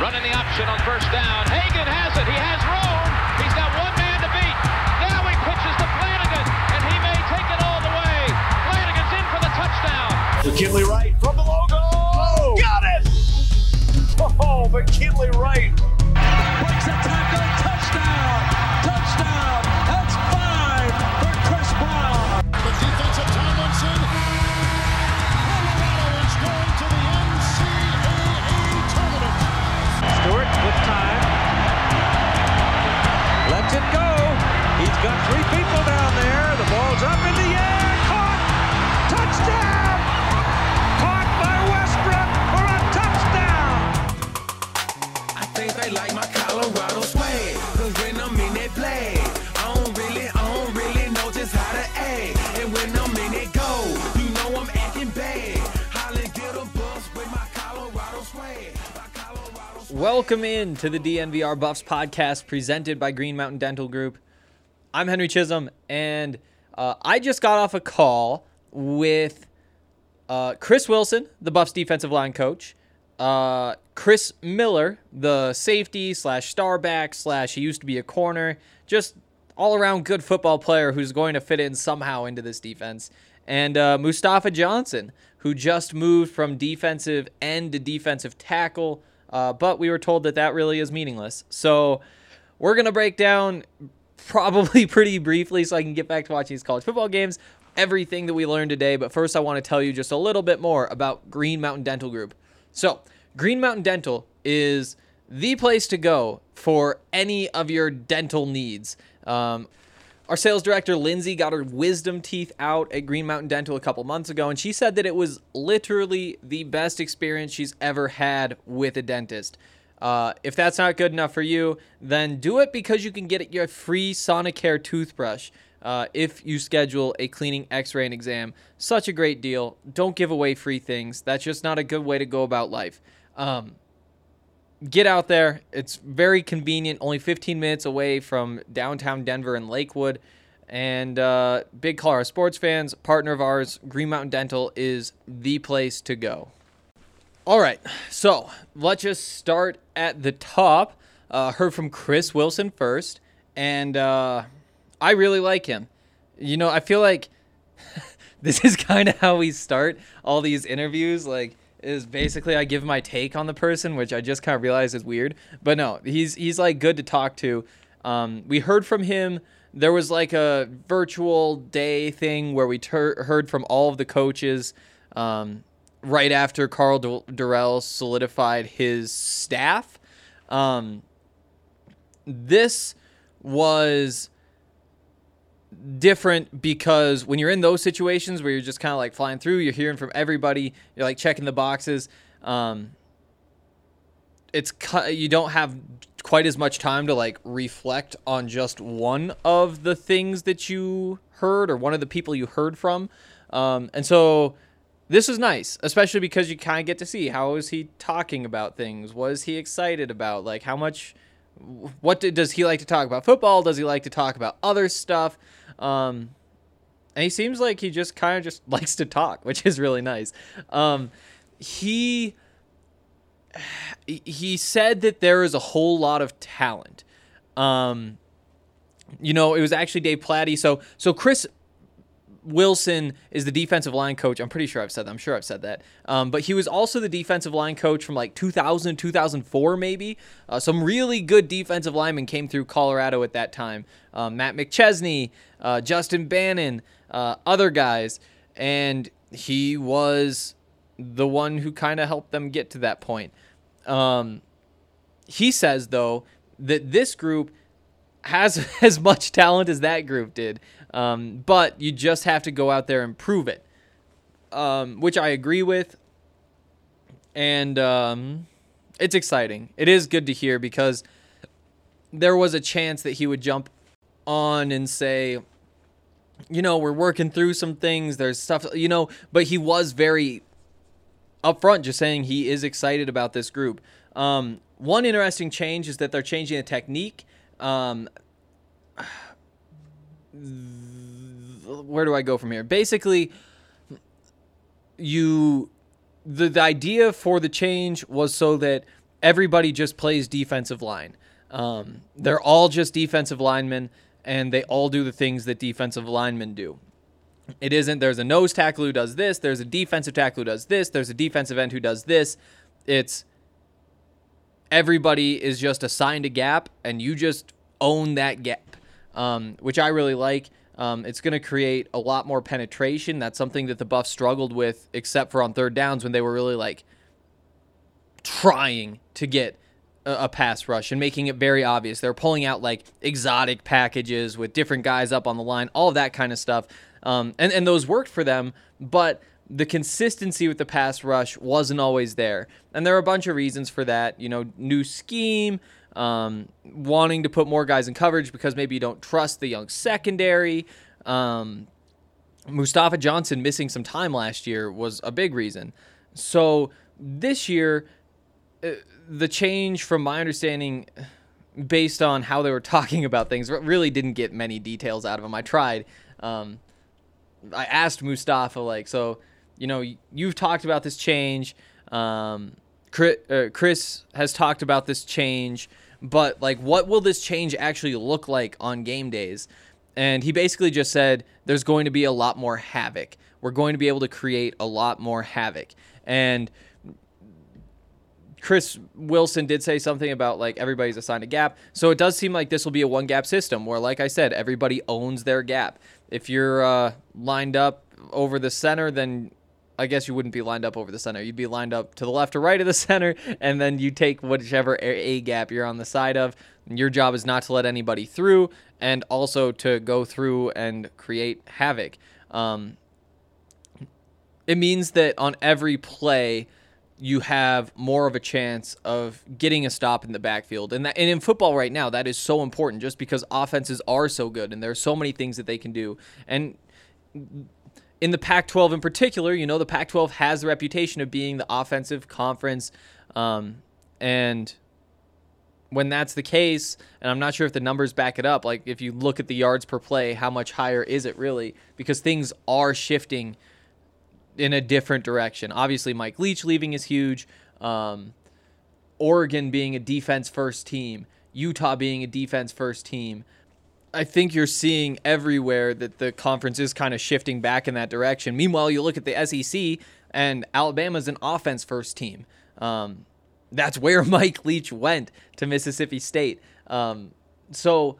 Running the option on first down. Hagan has it. He has Rome. He's got one man to beat. Now he pitches to Flanagan, and he may take it all the way. Flanagan's in for the touchdown. McKinley Wright from the logo. Oh, got it! Oh, McKinley Wright. Breaks a tackle. Touchdown! Touchdown! That's 5 for Chris Brown. The defense of Tomlinson. Colorado is going to the NCAA tournament. Stewart with time. Lets it go. He's got 3 people down there. The ball's up in the air. Caught! Touchdown! Caught by Westbrook for a touchdown! I think they like my Colorado swag. 'Cause when I'm in that play, I don't really know just how to act. And when I'm in that go, you know I'm acting bad. Holland did a bus with my Colorado swag. Welcome in to the DNVR Buffs podcast presented by Green Mountain Dental Group. I'm Henry Chisholm, and I just got off a call with Chris Wilson, the Buffs defensive line coach, Chris Miller, the safety / star back / he used to be a corner, just all-around good football player who's going to fit in somehow into this defense, and Mustafa Johnson, who just moved from defensive end to defensive tackle. But we were told that really is meaningless. So we're going to break down, probably pretty briefly so I can get back to watching these college football games, everything that we learned today. But first, I want to tell you just a little bit more about Green Mountain Dental Group. So Green Mountain Dental is the place to go for any of your dental needs. Our sales director, Lindsay, got her wisdom teeth out at Green Mountain Dental a couple months ago, and she said that it was literally the best experience she's ever had with a dentist. If that's not good enough for you, then do it because you can get your free Sonicare toothbrush if you schedule a cleaning, x-ray, and exam. Such a great deal. Don't give away free things. That's just not a good way to go about life. Get out there. It's very convenient, only 15 minutes away from downtown Denver and Lakewood. And big Colorado sports fans, partner of ours, Green Mountain Dental is the place to go. All right, so let's just start at the top. Heard from Chris Wilson first, and I really like him. You know, I feel like this is kind of how we start all these interviews, like, is basically I give my take on the person, which I just kind of realized is weird. But no, he's like good to talk to. We heard from him. There was like a virtual day thing where we heard from all of the coaches right after Carl Durrell solidified his staff. This was different because when you're in those situations where you're just kind of like flying through, you're hearing from everybody, you're like checking the boxes, you don't have quite as much time to like reflect on just one of the things that you heard or one of the people you heard from, and so this is nice, especially because you kind of get to see how is he talking about things, what is he excited about, like how much, does he like to talk about football, does he like to talk about other stuff. And he seems like he just kind of just likes to talk, which is really nice. He said that there is a whole lot of talent. You know, it was actually Dave Platty. So Chris Wilson is the defensive line coach. I'm sure I've said that. But he was also the defensive line coach from like 2000, 2004 maybe. Some really good defensive linemen came through Colorado at that time. Matt McChesney, Justin Bannon, other guys. And he was the one who kind of helped them get to that point. He says, though, that this group has as much talent as that group did. But you just have to go out there and prove it, which I agree with. And it's exciting. It is good to hear, because there was a chance that he would jump on and say, you know, we're working through some things. There's stuff, you know, but he was very upfront, just saying he is excited about this group. One interesting change is that they're changing the technique. Where do I go from here? Basically, the idea for the change was so that everybody just plays defensive line. They're all just defensive linemen, and they all do the things that defensive linemen do. It isn't, there's a nose tackle who does this, there's a defensive tackle who does this, there's a defensive end who does this. It's everybody is just assigned a gap, and you just own that gap, which I really like. It's going to create a lot more penetration. That's something that the Buffs struggled with, except for on third downs when they were really like trying to get a pass rush and making it very obvious. They're pulling out like exotic packages with different guys up on the line, all of that kind of stuff. And those worked for them, but the consistency with the pass rush wasn't always there. And there are a bunch of reasons for that, you know, new scheme, wanting to put more guys in coverage because maybe you don't trust the young secondary. Mustafa Johnson missing some time last year was a big reason. So this year, the change, from my understanding, based on how they were talking about things, really didn't get many details out of them. I tried. I asked Mustafa, like, so, you know, you've talked about this change. Chris has talked about this change, but like, what will this change actually look like on game days? And he basically just said, there's going to be a lot more havoc. We're going to be able to create a lot more havoc. And Chris Wilson did say something about like everybody's assigned a gap. So it does seem like this will be a one gap system where, like I said, everybody owns their gap. If you're lined up over the center, then I guess you wouldn't be lined up over the center. You'd be lined up to the left or right of the center, and then you take whichever A gap you're on the side of. And your job is not to let anybody through, and also to go through and create havoc. It means that on every play, you have more of a chance of getting a stop in the backfield. And in football right now, that is so important, just because offenses are so good, and there are so many things that they can do. And in the Pac-12 in particular, you know, the Pac-12 has the reputation of being the offensive conference. And when that's the case, and I'm not sure if the numbers back it up, like if you look at the yards per play, how much higher is it really? Because things are shifting in a different direction. Obviously, Mike Leach leaving is huge. Oregon being a defense-first team. Utah being a defense-first team. I think you're seeing everywhere that the conference is kind of shifting back in that direction. Meanwhile, you look at the SEC, and Alabama's an offense-first team. That's where Mike Leach went, to Mississippi State. So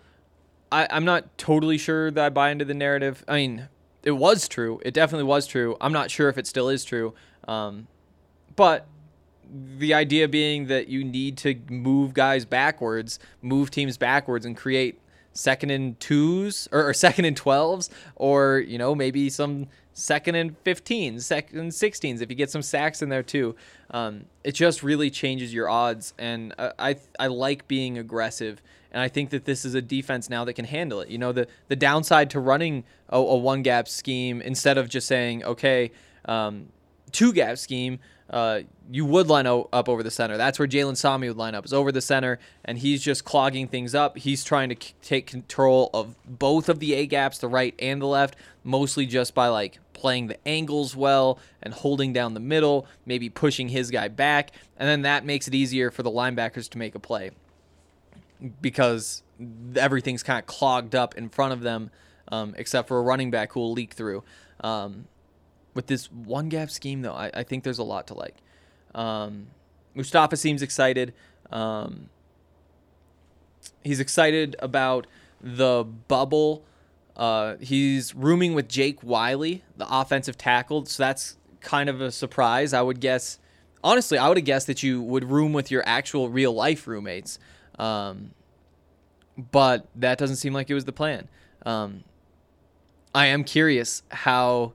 I'm not totally sure that I buy into the narrative. I mean, it was true. It definitely was true. I'm not sure if it still is true. But the idea being that you need to move guys backwards, move teams backwards, and create second and twos or second and 12s, or, you know, maybe some second and 15s, second and 16s, if you get some sacks in there too. It just really changes your odds. And I like being aggressive. And I think that this is a defense now that can handle it. You know, the downside to running a one gap scheme instead of just saying, okay, two gap scheme, you would line up over the center. That's where Jalen Sami would line up, is over the center, and he's just clogging things up. He's trying to take control of both of the A gaps, the right and the left, mostly just by like playing the angles well and holding down the middle, maybe pushing his guy back, and then that makes it easier for the linebackers to make a play because everything's kind of clogged up in front of them, except for a running back who will leak through. With this one gap scheme, though, I think there's a lot to like. Mustafa seems excited. He's excited about the bubble. He's rooming with Jake Wiley, the offensive tackle. So that's kind of a surprise. I would guess, honestly, I would have guessed that you would room with your actual real life roommates. But that doesn't seem like it was the plan. I am curious how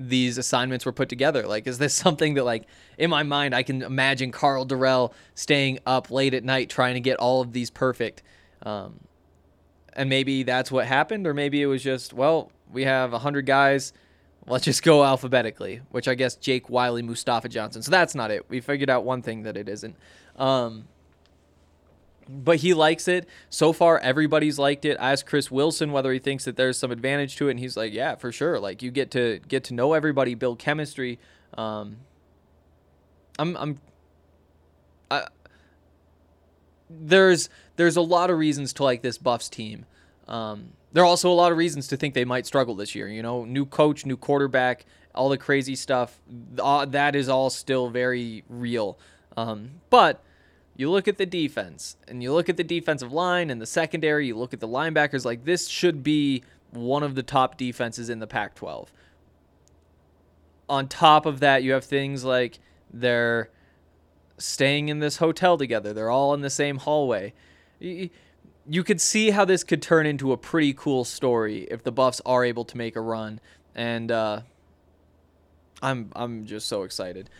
these assignments were put together. Like, is this something that, like, in my mind, I can imagine Carl Durrell staying up late at night trying to get all of these perfect. And maybe that's what happened, or maybe it was just, well, we have 100 guys. Let's just go alphabetically, which I guess Jake Wiley, Mustafa Johnson. So that's not it. We figured out one thing that it isn't. But he likes it. So far, everybody's liked it. I asked Chris Wilson whether he thinks that there's some advantage to it, and he's like, yeah, for sure. Like, you get to know everybody, build chemistry. There's a lot of reasons to like this Buffs team. There are also a lot of reasons to think they might struggle this year. You know, new coach, new quarterback, all the crazy stuff. That is all still very real. But you look at the defense, and you look at the defensive line and the secondary, you look at the linebackers, like, this should be one of the top defenses in the Pac-12. On top of that, you have things like they're staying in this hotel together. They're all in the same hallway. You could see how this could turn into a pretty cool story if the Buffs are able to make a run. And I'm just so excited.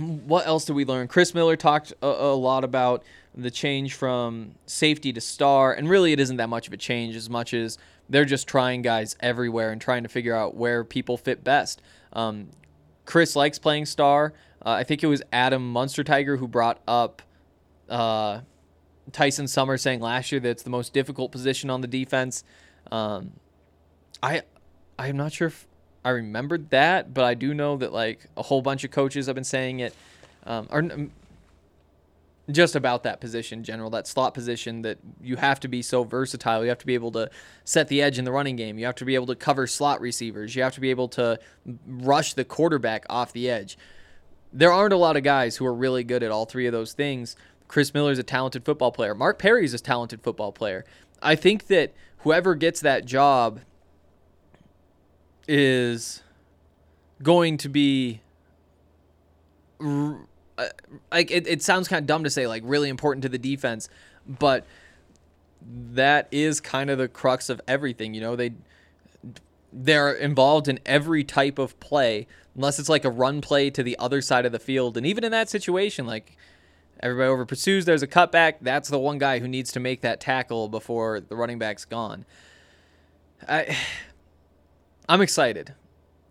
What else did we learn? Chris Miller talked a lot about the change from safety to star, and really it isn't that much of a change as much as they're just trying guys everywhere and trying to figure out where people fit best. Chris likes playing star. I think it was Adam Munstertiger who brought up Tyson Summers saying last year that it's the most difficult position on the defense. I'm not sure if I remembered that, but I do know that, like, a whole bunch of coaches have been saying it, or just about that position in general, that slot position, that you have to be so versatile. You have to be able to set the edge in the running game. You have to be able to cover slot receivers. You have to be able to rush the quarterback off the edge. There aren't a lot of guys who are really good at all three of those things. Chris Miller is a talented football player. Mark Perry is a talented football player. I think that whoever gets that job is going to be, like, it sounds kind of dumb to say, like, really important to the defense, but that is kind of the crux of everything. You know, they're involved in every type of play, unless it's like a run play to the other side of the field. And even in that situation, like, everybody over pursues, there's a cutback, that's the one guy who needs to make that tackle before the running back's gone. I'm excited.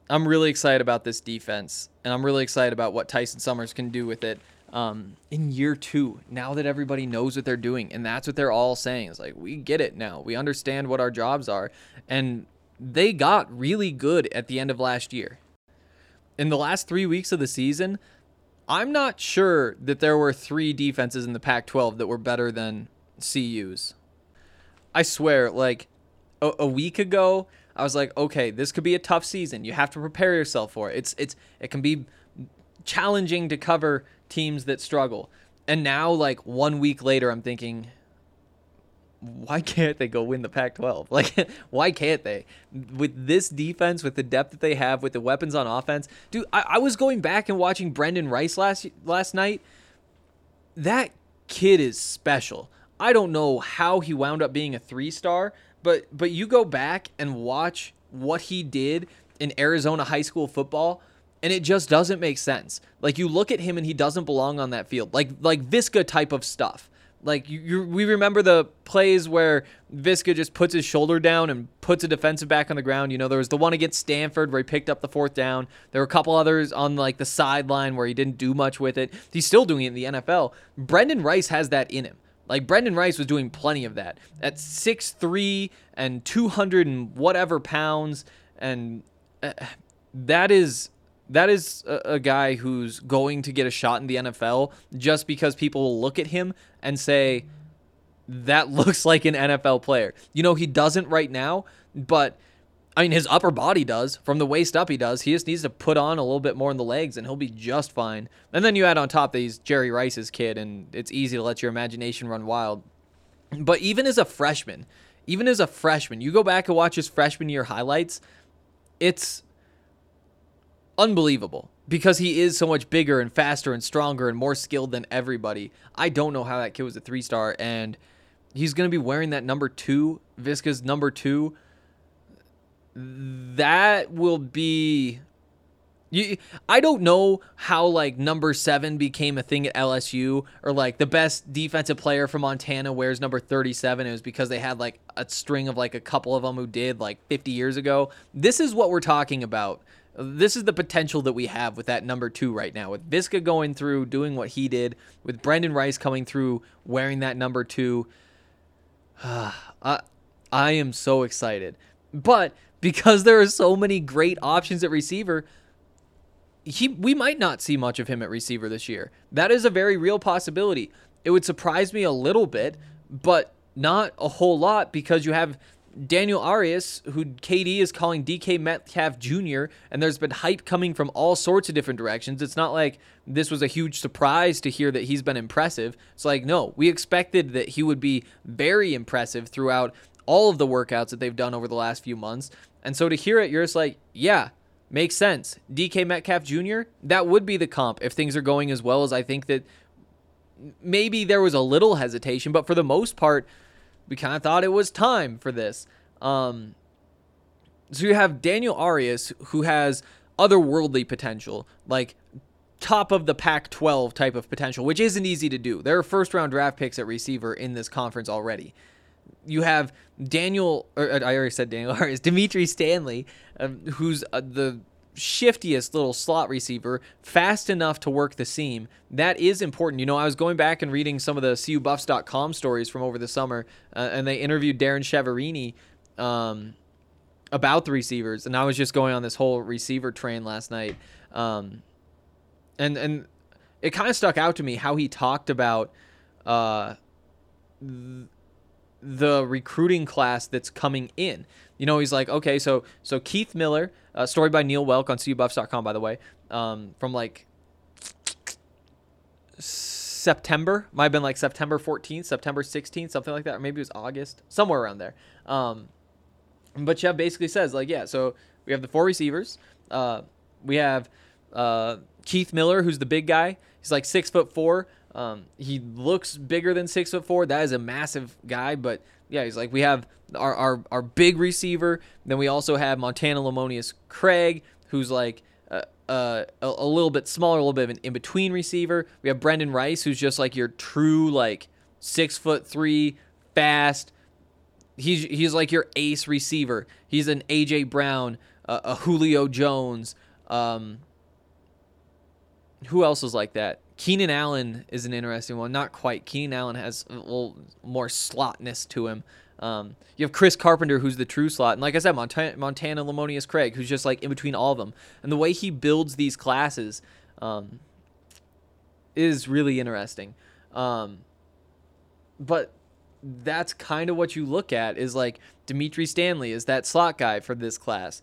I'm really excited about this defense, and I'm really excited about what Tyson Summers can do with it in year two, now that everybody knows what they're doing, and that's what they're all saying. It's like, we get it now. We understand what our jobs are, and they got really good at the end of last year. In the last 3 weeks of the season, I'm not sure that there were three defenses in the Pac-12 that were better than CU's. I swear, like, a week ago, I was like, okay, this could be a tough season. You have to prepare yourself for it. It can be challenging to cover teams that struggle. And now, like, 1 week later, I'm thinking, why can't they go win the Pac-12? Like, why can't they? With this defense, with the depth that they have, with the weapons on offense. Dude, I was going back and watching Brendan Rice last night. That kid is special. I don't know how he wound up being a three-star, but you go back and watch what he did in Arizona high school football, and it just doesn't make sense. Like, you look at him, and he doesn't belong on that field. Like Viska type of stuff. Like, we remember the plays where Viska just puts his shoulder down and puts a defensive back on the ground. You know, there was the one against Stanford where he picked up the fourth down. There were a couple others on, like, the sideline where he didn't do much with it. He's still doing it in the NFL. Brendan Rice has that in him. Like, Brendan Rice was doing plenty of that. At 6'3" and 200 and whatever pounds, and that is a guy who's going to get a shot in the NFL just because people will look at him and say, that looks like an NFL player. You know, he doesn't right now, but, I mean, his upper body does. From the waist up, he does. He just needs to put on a little bit more in the legs, and he'll be just fine. And then you add on top that he's Jerry Rice's kid, and it's easy to let your imagination run wild. But even as a freshman, you go back and watch his freshman year highlights, it's unbelievable, because he is so much bigger and faster and stronger and more skilled than everybody. I don't know how that kid was a three-star, and he's going to be wearing that number 2, Viska's number 2. that will be... I don't know how, like, number 7 became a thing at LSU, or, like, the best defensive player from Montana wears number 37. It was because they had, like, a string of, like, a couple of them who did, like, 50 years ago. This is what we're talking about. This is the potential that we have with that number 2 right now. With Viska going through, doing what he did, with Brendan Rice coming through, wearing that number 2. I am so excited. But because there are so many great options at receiver... We might not see much of him at receiver this year. That is a very real possibility. It would surprise me a little bit, but not a whole lot, because you have Daniel Arias, who KD is calling DK Metcalf Jr., and there's been hype coming from all sorts of different directions. It's not like this was a huge surprise to hear that he's been impressive. It's like, no, we expected that he would be very impressive throughout all of the workouts that they've done over the last few months. And so to hear it, you're just like, yeah, makes sense. DK Metcalf Jr., that would be the comp if things are going as well as I think that maybe there was a little hesitation, but for the most part, we kind of thought it was time for this. So you have Daniel Arias, who has otherworldly potential, like top of the Pac-12 type of potential, which isn't easy to do. There are first-round draft picks at receiver in this conference already. You have Dimitri Stanley, who's the shiftiest little slot receiver, fast enough to work the seam. That is important. You know, I was going back and reading some of the CUBuffs.com stories from over the summer, and they interviewed Darrin Chiaverini about the receivers, and I was just going on this whole receiver train last night. And it kind of stuck out to me how he talked about the recruiting class that's coming in. You know, he's like, okay, so Keith Miller, a story by Neil Welk on CUBuffs.com, by the way, from like September, might have been like September 14th, September 16th, something like that, or maybe it was August, somewhere around there. But Chev basically says, like, yeah, so we have the 4 receivers. We have Keith Miller, who's the big guy. He's like 6'4". He looks bigger than 6'4". That is a massive guy, but yeah, he's like, we have our big receiver. Then we also have Montana Lemonious-Craig, who's like a little bit smaller, a little bit of an in-between receiver. We have Brendan Rice, who's just like your true like 6'3", fast. He's like your ace receiver. He's an AJ Brown, a Julio Jones. Who else is like that? Keenan Allen is an interesting one. Not quite. Keenan Allen has a little more slotness to him. You have Chris Carpenter, who's the true slot. And like I said, Montana Lemonious-Craig, who's just like in between all of them. And the way he builds these classes is really interesting. But that's kind of what you look at is like Dimitri Stanley is that slot guy for this class.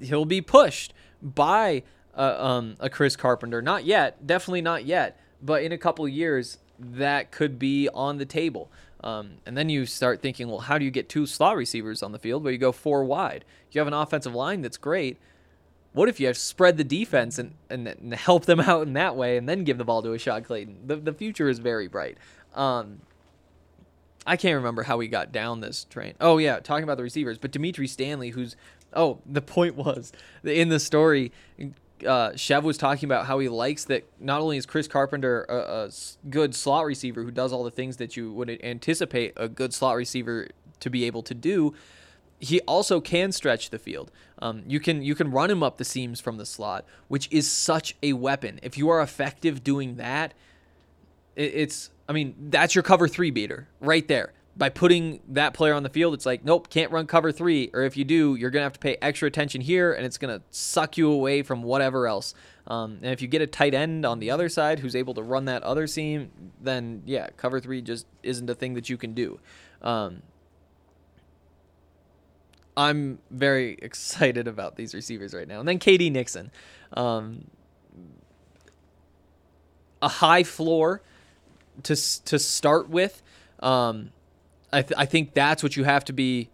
He'll be pushed by... a Chris Carpenter. Not yet. Definitely not yet. But in a couple years, that could be on the table. And then you start thinking, well, how do you get 2 slot receivers on the field? Well, you go 4 wide. You have an offensive line that's great. What if you have spread the defense and help them out in that way and then give the ball to Ashad Clayton? The future is very bright. I can't remember how we got down this train. Oh, yeah, talking about the receivers. But Dimitri Stanley, who's... Oh, the point was, in the story... Chev was talking about how he likes that not only is Chris Carpenter a good slot receiver who does all the things that you would anticipate a good slot receiver to be able to do, he also can stretch the field. You can run him up the seams from the slot, which is such a weapon. If you are effective doing that, that's your cover 3 beater right there. By putting that player on the field, it's like, nope, can't run cover 3. Or if you do, you're going to have to pay extra attention here, and it's going to suck you away from whatever else. And if you get a tight end on the other side who's able to run that other seam, then, yeah, cover 3 just isn't a thing that you can do. I'm very excited about these receivers right now. And then KD Nixon. A high floor to start with. I think that's what you have to be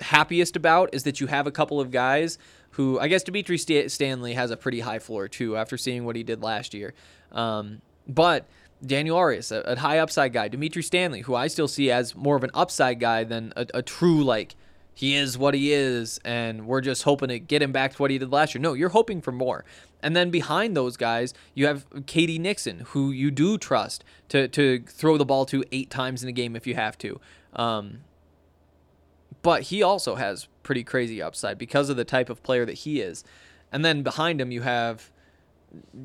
happiest about, is that you have a couple of guys who, I guess Dimitri Stanley has a pretty high floor too after seeing what he did last year. But Daniel Arias, a high upside guy, Dimitri Stanley, who I still see as more of an upside guy than a true like he is what he is, and we're just hoping to get him back to what he did last year. No, you're hoping for more. And then behind those guys, you have KD Nixon, who you do trust to throw the ball to 8 times in a game if you have to. But he also has pretty crazy upside because of the type of player that he is. And then behind him, you have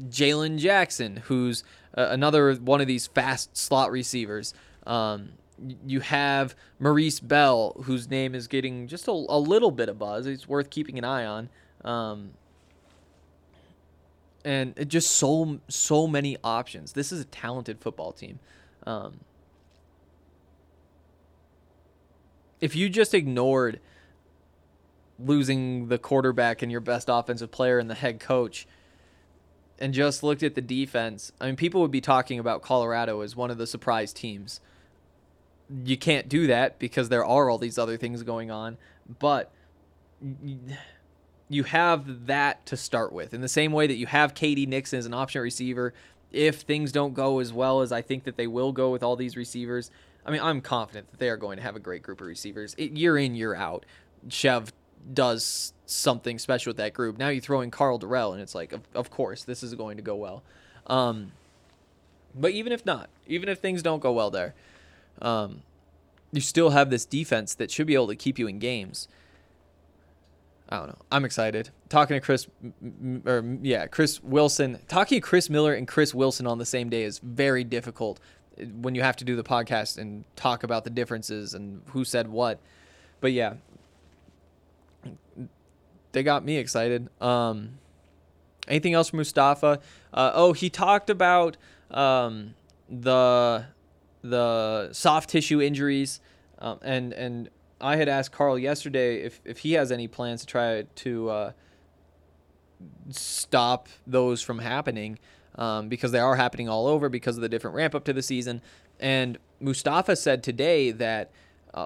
Jalen Jackson, who's another one of these fast slot receivers. You have Maurice Bell, whose name is getting just a little bit of buzz. It's worth keeping an eye on. And it just so many options. This is a talented football team. If you just ignored losing the quarterback and your best offensive player and the head coach and just looked at the defense, I mean, people would be talking about Colorado as one of the surprise teams. You can't do that because there are all these other things going on, but you have that to start with. In the same way that you have KD Nixon as an option receiver, if things don't go as well as I think that they will go with all these receivers, I mean, I'm confident that they are going to have a great group of receivers. Year in, year out, Chev does something special with that group. Now you throw in Carl Durrell, and it's like, of course, this is going to go well. But even if not, even if things don't go well there, you still have this defense that should be able to keep you in games. I don't know. I'm excited. Talking to Chris Wilson. Talking to Chris Miller and Chris Wilson on the same day is very difficult when you have to do the podcast and talk about the differences and who said what. But yeah, they got me excited. Anything else from Mustafa? He talked about the soft tissue injuries. And I had asked Carl yesterday if he has any plans to try to stop those from happening, because they are happening all over because of the different ramp up to the season. And Mustafa said today that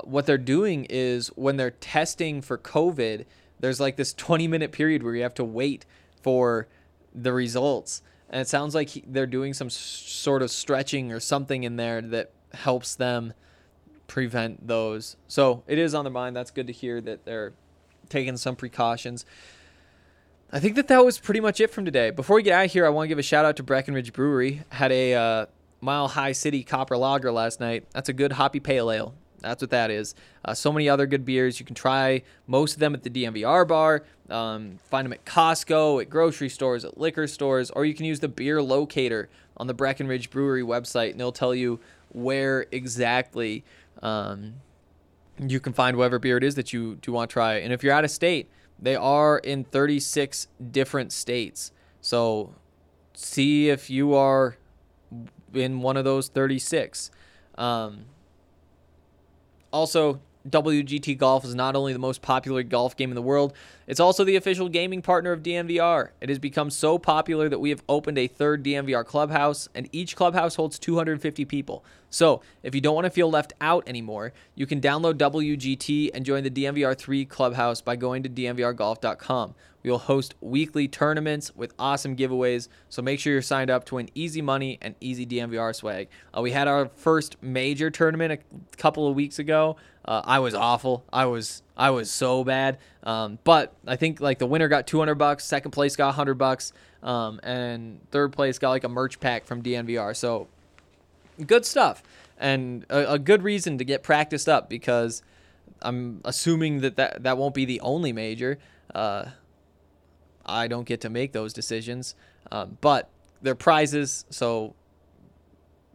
what they're doing is when they're testing for COVID, there's like this 20-minute period where you have to wait for the results. And it sounds like they're doing some sort of stretching or something in there that helps them prevent those. So it is on their mind. That's good to hear that they're taking some precautions. I think that was pretty much it from today. Before we get out of here, I want to give a shout out to Breckenridge Brewery. Had a Mile High City Copper Lager last night. That's a good hoppy pale ale. That's what that is. So many other good beers. You can try most of them at the DNVR bar. Find them at Costco, at grocery stores, at liquor stores, or you can use the beer locator on the Breckenridge Brewery website, and they'll tell you where exactly you can find whatever beer it is that you do want to try. And if you're out of state, they are in 36 different states. So see if you are in one of those 36. Also, WGT Golf is not only the most popular golf game in the world, it's also the official gaming partner of DNVR. It has become so popular that we have opened a third DNVR clubhouse, and each clubhouse holds 250 people. So, if you don't want to feel left out anymore, you can download WGT and join the DNVR3 clubhouse by going to dnvrgolf.com. We will host weekly tournaments with awesome giveaways, so make sure you're signed up to win easy money and easy DNVR swag. We had our first major tournament a couple of weeks ago. I was awful. I was so bad. But I think like the winner got $200, second place got $100, and third place got like a merch pack from DNVR. So good stuff, and a good reason to get practiced up, because I'm assuming that won't be the only major. I don't get to make those decisions, but they're prizes, so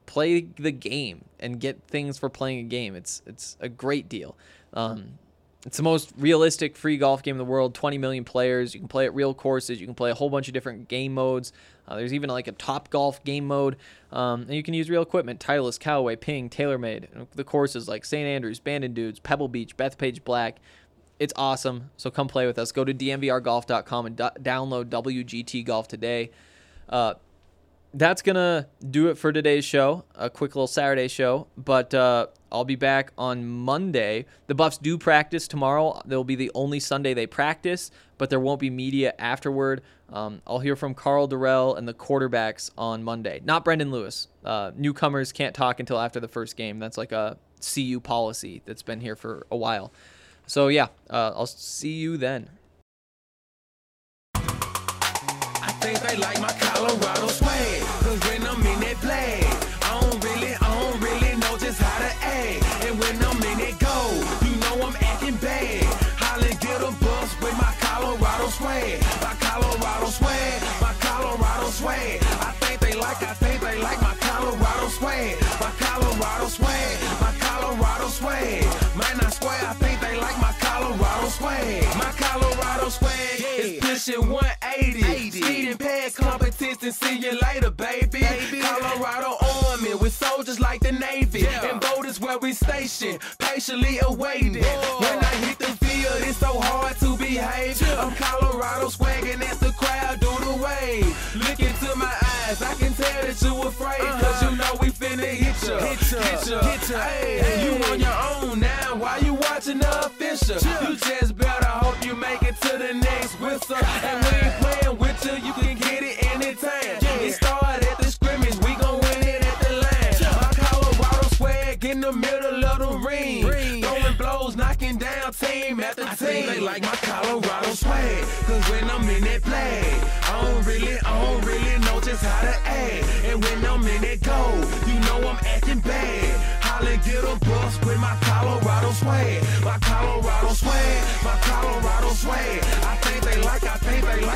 play the game and get things for playing a game. It's a great deal. It's the most realistic free golf game in the world. 20 million players. You can play at real courses. You can play a whole bunch of different game modes. There's even like a Top Golf game mode. And you can use real equipment. Titleist, Callaway, Ping, TaylorMade. The courses like St. Andrews, Bandon Dudes, Pebble Beach, Bethpage Black. It's awesome. So come play with us. Go to dnvrgolf.com and download WGT Golf today. That's going to do it for today's show, a quick little Saturday show, but I'll be back on Monday. The Buffs do practice tomorrow. That'll be the only Sunday they practice, but there won't be media afterward. I'll hear from Carl Durrell and the quarterbacks on Monday, not Brendan Lewis. Newcomers can't talk until after the first game. That's like a CU policy that's been here for a while. So yeah, I'll see you then. I think they like my Colorado swag, 'cause when I'm in that flag, I don't really know just how to act. And when I'm in that gold, you know I'm acting bad. Holla, get a bus with my Colorado swag, my Colorado swag, my Colorado swag. I think they like my Colorado swag, my Colorado swag, my Colorado swag. Man, I swear, I think they like my Colorado swag, my Colorado swag. It's pushing 180. Speeding past competition, see you later, baby. Colorado Army with soldiers like the Navy, and Boulder's where we stationed, patiently awaiting. When I hit the field, it's so hard to behave. I'm Colorado swagging as the crowd do the wave. Look into my eyes, I can tell that you afraid, 'cause you know we finna hit ya. Hey, you on your own now, why you watching the official? You just better hope you make it to the next whistle. And we ain't playing with you, you can get it anytime. It started at the scrimmage, we gon' win it at the line. My Colorado swag in the middle of the ring. Throwing blows, knocking down team after team. I think they like my Colorado swag, 'cause when I'm in that flag, I don't really know just how to act. And when I'm in that goal, you know I'm acting bad. Holla, get a bus with my Colorado swag, my Colorado swag, my Colorado swag. I think they like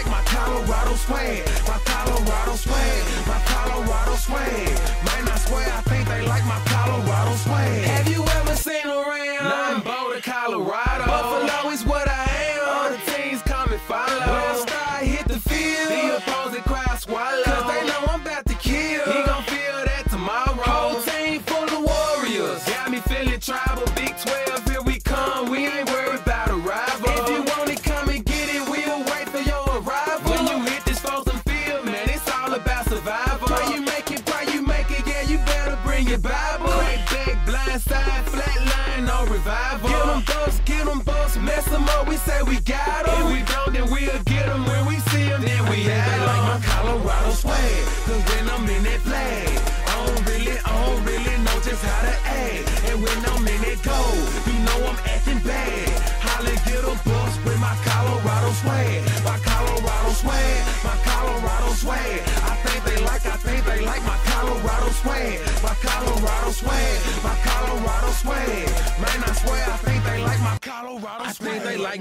my Colorado swag, my Colorado swag, my Colorado swag. Man, I swear, I think they like my Colorado swag. Have you ever seen around? I'm Boulder, Colorado. Buffalo is what I am. All the teams come and follow. When I start hit the field, the opposing crowd swallow, 'cause they know I'm about to kill. He gon' feel that tomorrow. Whole team full of warriors, got me feeling tribal. Big 12, here we come. We ain't worried about a rival. If you want it, come and get it. We'll wait for your arrival. When you hit this frozen field, man, it's all about survival. Why you make it, yeah, you better bring your Bible. Right back, blind side, flatline, no revival. Get them bucks, mess them up, we say we got them. If we don't, then we'll get them. When we see them, then we had them. Like my Colorado swag, 'cause when I'm in that flag, I don't really know just how to act. And when I'm in that goal, you know I'm acting bad. Holla, get them bucks with my Colorado swag, my Colorado swag, my Colorado swag. I think they like my Colorado swag, my Colorado swag, my Colorado swag. Man, I swear, I think they like my Colorado swag. I think they like